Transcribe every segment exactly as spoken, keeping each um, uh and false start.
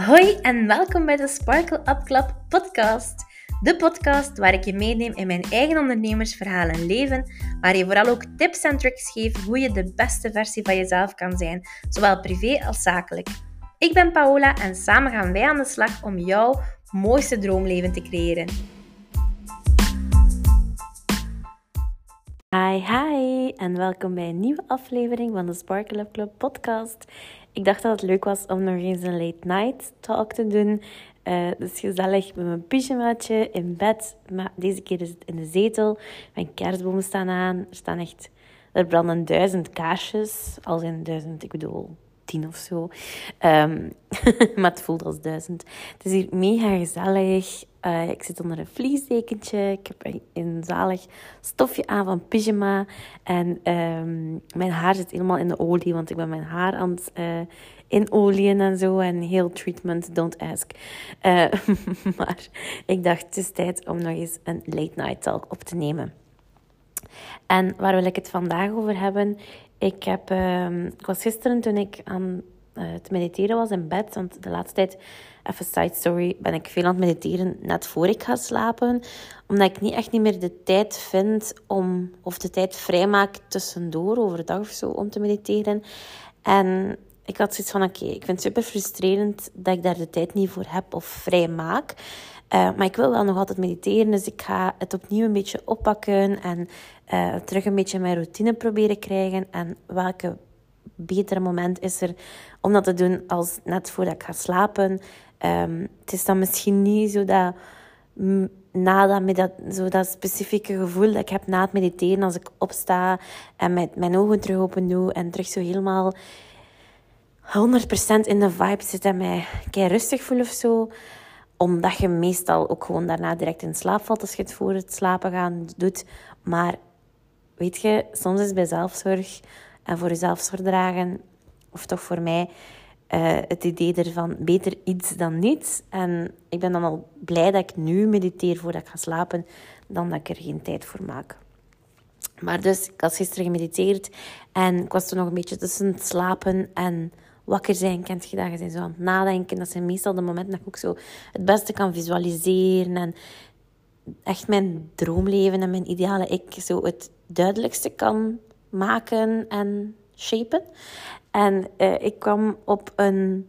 Hoi en welkom bij de Sparkle Up Club podcast. De podcast waar ik je meeneem in mijn eigen ondernemersverhaal en leven, waar je vooral ook tips en tricks geeft hoe je de beste versie van jezelf kan zijn, zowel privé als zakelijk. Ik ben Paola en samen gaan wij aan de slag om jouw mooiste droomleven te creëren. Hi, hi en welkom bij een nieuwe aflevering van de Sparkle Up Club podcast. Ik dacht dat het leuk was om nog eens een late night talk te doen. Uh, dus gezellig met mijn pyjamaatje in bed. Maar deze keer is het in de zetel. Mijn kerstbomen staan aan. Er staan echt... Er branden duizend kaarsjes. Al zijn duizend, ik bedoel... tien of zo. Um, maar het voelt als duizend. Het is hier mega gezellig. Uh, ik zit onder een vliesdekentje. Ik heb een zalig stofje aan van pyjama. En um, mijn haar zit helemaal in de olie, want ik ben mijn haar aan het uh, inolieën en zo. En heel treatment, don't ask. Uh, maar ik dacht, het is tijd om nog eens een late night talk op te nemen. En waar wil ik het vandaag over hebben? Ik, heb, uh, ik was gisteren toen ik aan uh, het mediteren was in bed, want de laatste tijd, even side story, ben ik veel aan het mediteren net voor ik ga slapen. Omdat ik niet echt niet meer de tijd vind om, of de tijd vrijmaak tussendoor, overdag of zo, om te mediteren. En ik had zoiets van, oké, okay, ik vind het super frustrerend dat ik daar de tijd niet voor heb of vrijmaak. Uh, maar ik wil wel nog altijd mediteren, dus ik ga het opnieuw een beetje oppakken en uh, terug een beetje mijn routine proberen krijgen. En welke betere moment is er om dat te doen als net voordat ik ga slapen? Um, het is dan misschien niet zo dat, m, na dat, met dat, zo dat specifieke gevoel dat ik heb na het mediteren als ik opsta en met mijn ogen terug open doe en terug zo helemaal honderd procent in de vibe zit en mij kei rustig voel of zo. Omdat je meestal ook gewoon daarna direct in slaap valt als je het voor het slapen gaan doet. Maar weet je, soms is bij zelfzorg en voor jezelf zorg dragen, of toch voor mij, uh, het idee ervan beter iets dan niets. En ik ben dan al blij dat ik nu mediteer voordat ik ga slapen, dan dat ik er geen tijd voor maak. Maar dus, ik had gisteren gemediteerd en ik was toen nog een beetje tussen het slapen en... wakker zijn, kent je dat? Je bent zo aan het nadenken. Dat zijn meestal de momenten dat ik ook zo het beste kan visualiseren. En echt mijn droomleven en mijn ideale ik zo het duidelijkste kan maken en shapen. En eh, ik kwam op een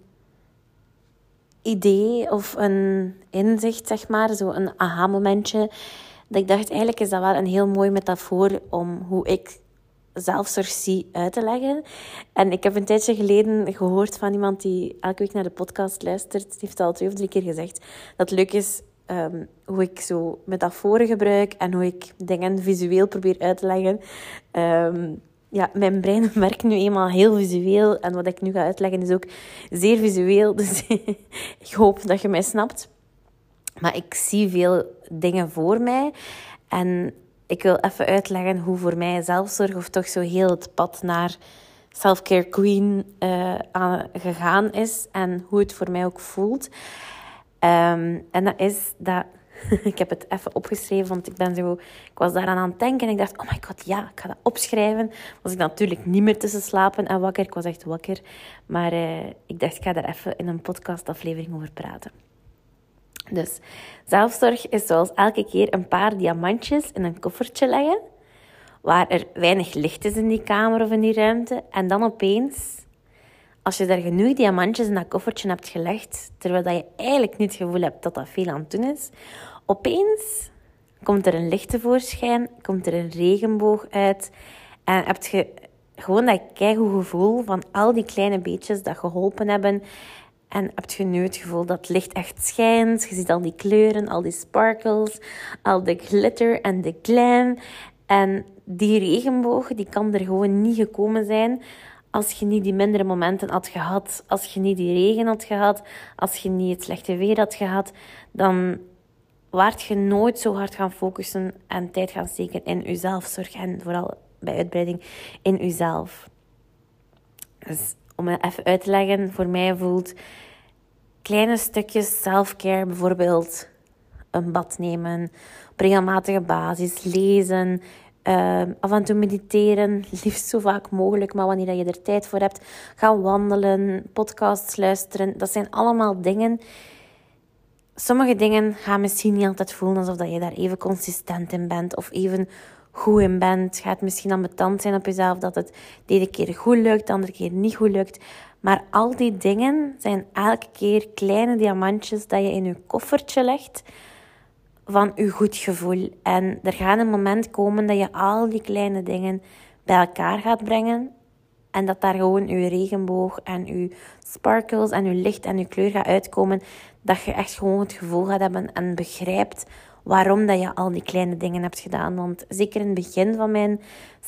idee of een inzicht, zeg maar. Zo een aha-momentje. Dat ik dacht, eigenlijk is dat wel een heel mooi metafoor om hoe ik... zelfzorg zie uit te leggen. En ik heb een tijdje geleden gehoord van iemand die elke week naar de podcast luistert. Die heeft al twee of drie keer gezegd dat het leuk is um, hoe ik zo metaforen gebruik en hoe ik dingen visueel probeer uit te leggen. Um, ja, mijn brein werkt nu eenmaal heel visueel en wat ik nu ga uitleggen is ook zeer visueel. Dus ik hoop dat je mij snapt. Maar ik zie veel dingen voor mij en ik wil even uitleggen hoe voor mij zelfzorg of toch zo heel het pad naar self-care queen uh, aan, gegaan is. En hoe het voor mij ook voelt. Um, en dat is dat... ik heb het even opgeschreven, want ik, ben zo, ik was daaraan aan het denken. En ik dacht, oh my god, ja, ik ga dat opschrijven. Was ik natuurlijk niet meer tussen slapen en wakker. Ik was echt wakker. Maar uh, ik dacht, ik ga daar even in een podcastaflevering over praten. Dus zelfzorg is zoals elke keer een paar diamantjes in een koffertje leggen, waar er weinig licht is in die kamer of in die ruimte. En dan opeens, als je daar genoeg diamantjes in dat koffertje hebt gelegd, terwijl je eigenlijk niet het gevoel hebt dat dat veel aan het doen is, opeens komt er een licht tevoorschijn, komt er een regenboog uit en heb je gewoon dat keigoed gevoel van al die kleine beetjes dat geholpen hebben. En heb je nu het gevoel dat het licht echt schijnt. Je ziet al die kleuren, al die sparkles, al de glitter en de glam. En die regenboog, die kan er gewoon niet gekomen zijn als je niet die mindere momenten had gehad. Als je niet die regen had gehad, als je niet het slechte weer had gehad, dan waart je nooit zo hard gaan focussen en tijd gaan steken in jezelf. Zorg en vooral bij uitbreiding in jezelf. Dus... om het even uit te leggen, voor mij voelt kleine stukjes self-care, bijvoorbeeld een bad nemen, op regelmatige basis, lezen, Uh, af en toe mediteren, liefst zo vaak mogelijk, maar wanneer je er tijd voor hebt, gaan wandelen, podcasts luisteren. Dat zijn allemaal dingen. Sommige dingen gaan misschien niet altijd voelen alsof je daar even consistent in bent of even goed in bent. Gaat misschien ambetant zijn op jezelf dat het de ene keer goed lukt, de andere keer niet goed lukt. Maar al die dingen zijn elke keer kleine diamantjes dat je in je koffertje legt van je goed gevoel. En er gaat een moment komen dat je al die kleine dingen bij elkaar gaat brengen. En dat daar gewoon je regenboog en je sparkles en je licht en je kleur gaat uitkomen. Dat je echt gewoon het gevoel gaat hebben en begrijpt waarom dat je al die kleine dingen hebt gedaan. Want zeker in het begin van mijn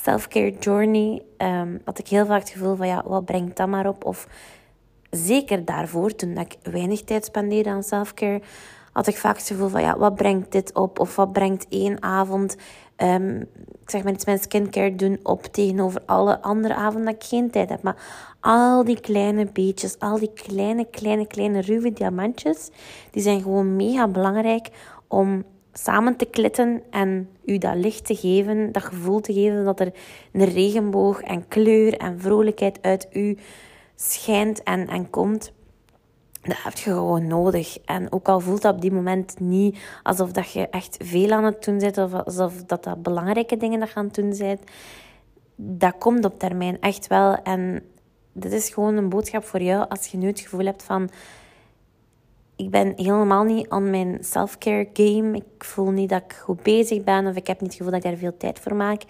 self-care journey um, had ik heel vaak het gevoel van ja, wat brengt dat maar op? Of zeker daarvoor, toen ik weinig tijd spendeerde aan self-care, had ik vaak het gevoel van ja, wat brengt dit op? Of wat brengt één avond, um, ik zeg maar iets, mijn skincare doen op tegenover alle andere avonden dat ik geen tijd heb. Maar al die kleine beetjes, al die kleine, kleine, kleine ruwe diamantjes, die zijn gewoon mega belangrijk om samen te klitten en u dat licht te geven, dat gevoel te geven dat er een regenboog en kleur en vrolijkheid uit u schijnt en, en komt. Dat heb je gewoon nodig. En ook al voelt dat op die moment niet alsof dat je echt veel aan het doen bent of alsof dat, dat belangrijke dingen dat gaan doen zijn, dat komt op termijn echt wel. En dit is gewoon een boodschap voor jou als je nu het gevoel hebt van ik ben helemaal niet aan mijn self-care game. Ik voel niet dat ik goed bezig ben of ik heb niet het gevoel dat ik daar veel tijd voor maak.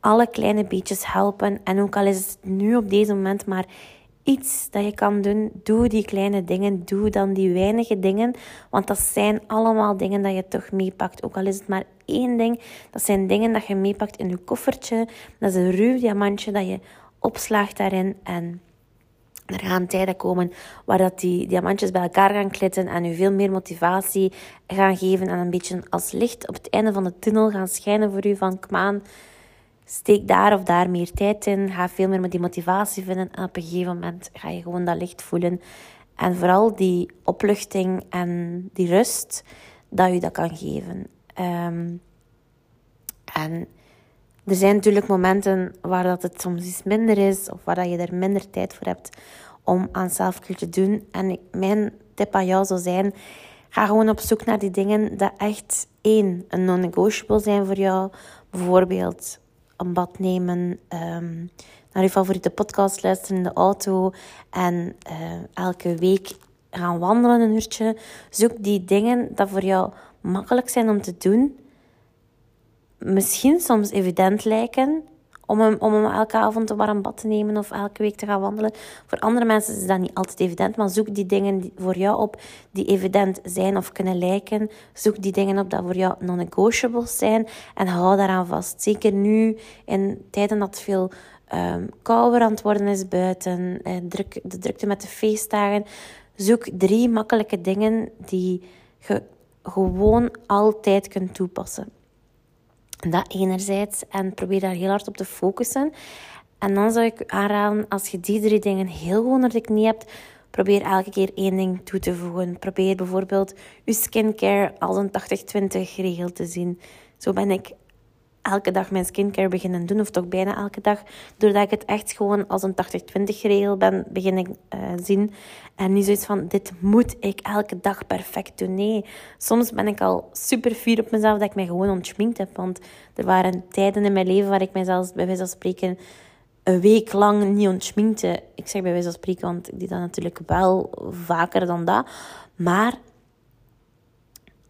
Alle kleine beetjes helpen. En ook al is het nu op deze moment maar iets dat je kan doen, doe die kleine dingen, doe dan die weinige dingen. Want dat zijn allemaal dingen dat je toch meepakt. Ook al is het maar één ding, dat zijn dingen dat je meepakt in je koffertje. Dat is een ruw diamantje dat je opslaagt daarin. En er gaan tijden komen waar dat die diamantjes bij elkaar gaan klitten en u veel meer motivatie gaan geven en een beetje als licht op het einde van de tunnel gaan schijnen voor u van kom aan, steek daar of daar meer tijd in, ga veel meer met die motivatie vinden en op een gegeven moment ga je gewoon dat licht voelen. En vooral die opluchting en die rust, dat u dat kan geven. Um, en er zijn natuurlijk momenten waar dat het soms iets minder is of waar dat je er minder tijd voor hebt om aan selfcare te doen. En ik, mijn tip aan jou zou zijn, ga gewoon op zoek naar die dingen dat echt één, een non-negotiable zijn voor jou. Bijvoorbeeld een bad nemen, um, naar je favoriete podcast luisteren in de auto en uh, elke week gaan wandelen een uurtje. Zoek die dingen dat voor jou makkelijk zijn om te doen. Misschien soms evident lijken om hem, om hem elke avond een warm bad te nemen of elke week te gaan wandelen. Voor andere mensen is dat niet altijd evident, maar zoek die dingen voor jou op die evident zijn of kunnen lijken. Zoek die dingen op dat voor jou non-negotiables zijn en hou daaraan vast. Zeker nu, in tijden dat veel um, kouder aan het worden is buiten, eh, druk, de drukte met de feestdagen. Zoek drie makkelijke dingen die je gewoon altijd kunt toepassen. Dat enerzijds, en probeer daar heel hard op te focussen. En dan zou ik u aanraden, als je die drie dingen heel goed onder de knie hebt, probeer elke keer één ding toe te voegen. Probeer bijvoorbeeld je skincare als een tachtig twintig regel te zien. Zo ben ik elke dag mijn skincare beginnen doen, of toch bijna elke dag. Doordat ik het echt gewoon als een tachtig twintig regel ben, begin ik uh, zien. En niet zoiets van, dit moet ik elke dag perfect doen. Nee, soms ben ik al super fier op mezelf dat ik mij gewoon ontschminkt heb. Want er waren tijden in mijn leven waar ik mijzelf bij wijze van spreken een week lang niet ontschminkte. Ik zeg bij wijze van spreken, want ik deed dat natuurlijk wel vaker dan dat. Maar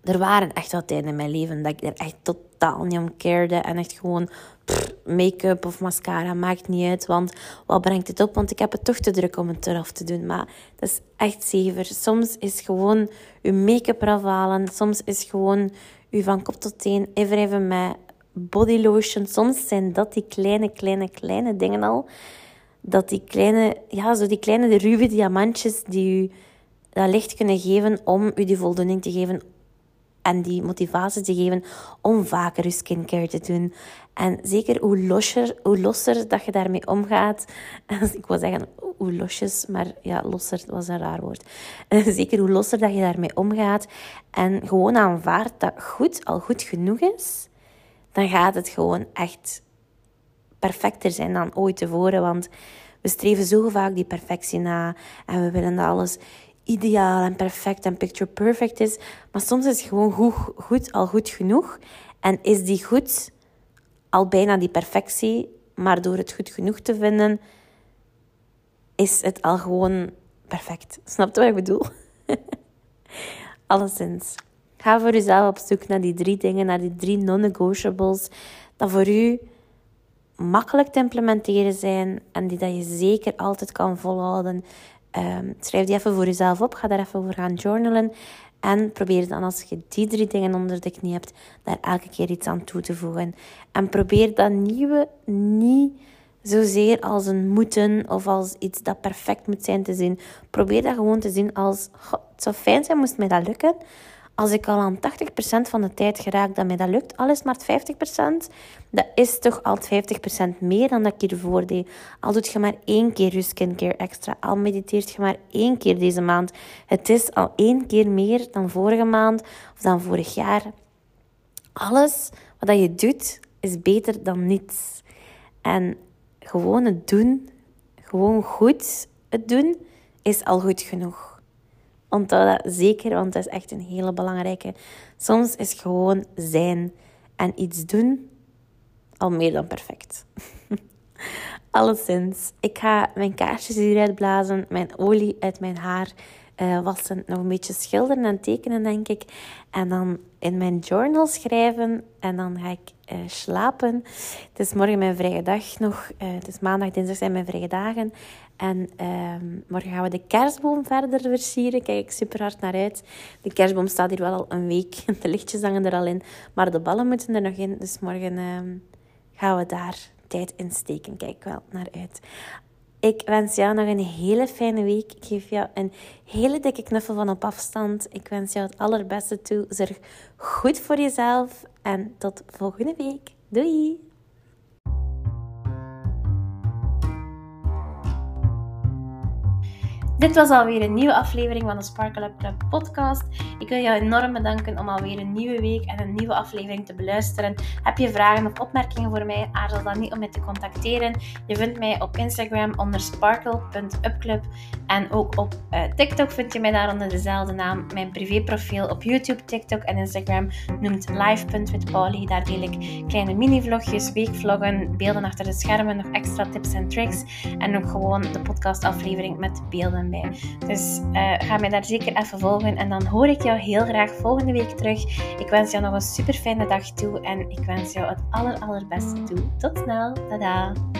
er waren echt wel tijden in mijn leven dat ik er echt totaal niet om keerde. En echt gewoon pff, make-up of mascara, maakt niet uit. Want wat brengt het op? Want ik heb het toch te druk om het eraf te doen. Maar dat is echt zever. Soms is gewoon je make-up eraf halen. Soms is gewoon je van kop tot teen even even met body lotion. Soms zijn dat die kleine, kleine, kleine dingen al. Dat die kleine, ja, zo die kleine ruwe diamantjes die je dat licht kunnen geven om je die voldoening te geven. En die motivatie te geven om vaker je skincare te doen. En zeker hoe losser, hoe losser dat je daarmee omgaat. Ik wil zeggen hoe losjes, maar ja, losser was een raar woord. Zeker hoe losser dat je daarmee omgaat. En gewoon aanvaardt dat goed al goed genoeg is. dan gaat het gewoon echt perfecter zijn dan ooit tevoren. Want we streven zo vaak die perfectie na en we willen dat alles ideaal en perfect en picture perfect is. Maar soms is gewoon goed, goed al goed genoeg. En is die goed al bijna die perfectie, maar door het goed genoeg te vinden, is het al gewoon perfect. Snap je wat ik bedoel? Alleszins. Ga voor jezelf op zoek naar die drie dingen, naar die drie non-negotiables, dat voor u makkelijk te implementeren zijn en die dat je zeker altijd kan volhouden. Um, schrijf die even voor jezelf op, ga daar even voor gaan journalen en probeer dan, als je die drie dingen onder de knie hebt, daar elke keer iets aan toe te voegen. En probeer dat nieuwe niet zozeer als een moeten of als iets dat perfect moet zijn te zien. Probeer dat gewoon te zien als, god, het zou fijn zijn moest mij dat lukken. Als ik al aan tachtig procent van de tijd geraak dat mij dat lukt, al is maar vijftig procent, dat is toch al vijftig procent meer dan dat ik hiervoor deed. Al doet je maar één keer je skincare extra, al mediteert je maar één keer deze maand. Het is al één keer meer dan vorige maand of dan vorig jaar. Alles wat je doet, is beter dan niets. En gewoon het doen, gewoon goed het doen, is al goed genoeg. Onthoud dat zeker, want dat is echt een hele belangrijke. Soms is gewoon zijn en iets doen al meer dan perfect. Alleszins, ik ga mijn kaarsjes hieruit blazen, mijn olie uit mijn haar uh, wassen, nog een beetje schilderen en tekenen, denk ik. En dan in mijn journal schrijven en dan ga ik uh, slapen. Het is morgen mijn vrije dag nog. Uh, het is maandag, dinsdag zijn mijn vrije dagen. En uh, morgen gaan we de kerstboom verder versieren. Kijk ik super hard naar uit. De kerstboom staat hier wel al een week. De lichtjes hangen er al in. Maar de ballen moeten er nog in. Dus morgen uh, gaan we daar tijd in steken. Kijk ik wel naar uit. Ik wens jou nog een hele fijne week. Ik geef jou een hele dikke knuffel van op afstand. Ik wens jou het allerbeste toe. Zorg goed voor jezelf. En tot volgende week. Doei! Dit was alweer een nieuwe aflevering van de Sparkle Up Club podcast. Ik wil jou enorm bedanken om alweer een nieuwe week en een nieuwe aflevering te beluisteren. Heb je vragen of opmerkingen voor mij? Aarzel dan niet om mij te contacteren. Je vindt mij op Instagram onder sparkle punt up club. En ook op uh, TikTok vind je mij daar onder dezelfde naam. Mijn privéprofiel op YouTube, TikTok en Instagram noemt live punt witpauli. Daar deel ik kleine mini-vlogjes, weekvloggen, beelden achter de schermen, nog extra tips en tricks. En ook gewoon de podcastaflevering met beelden. Dus uh, ga mij daar zeker even volgen. En dan hoor ik jou heel graag volgende week terug. Ik wens jou nog een super fijne dag toe. En ik wens jou het aller allerbeste toe. Tot snel. Tada.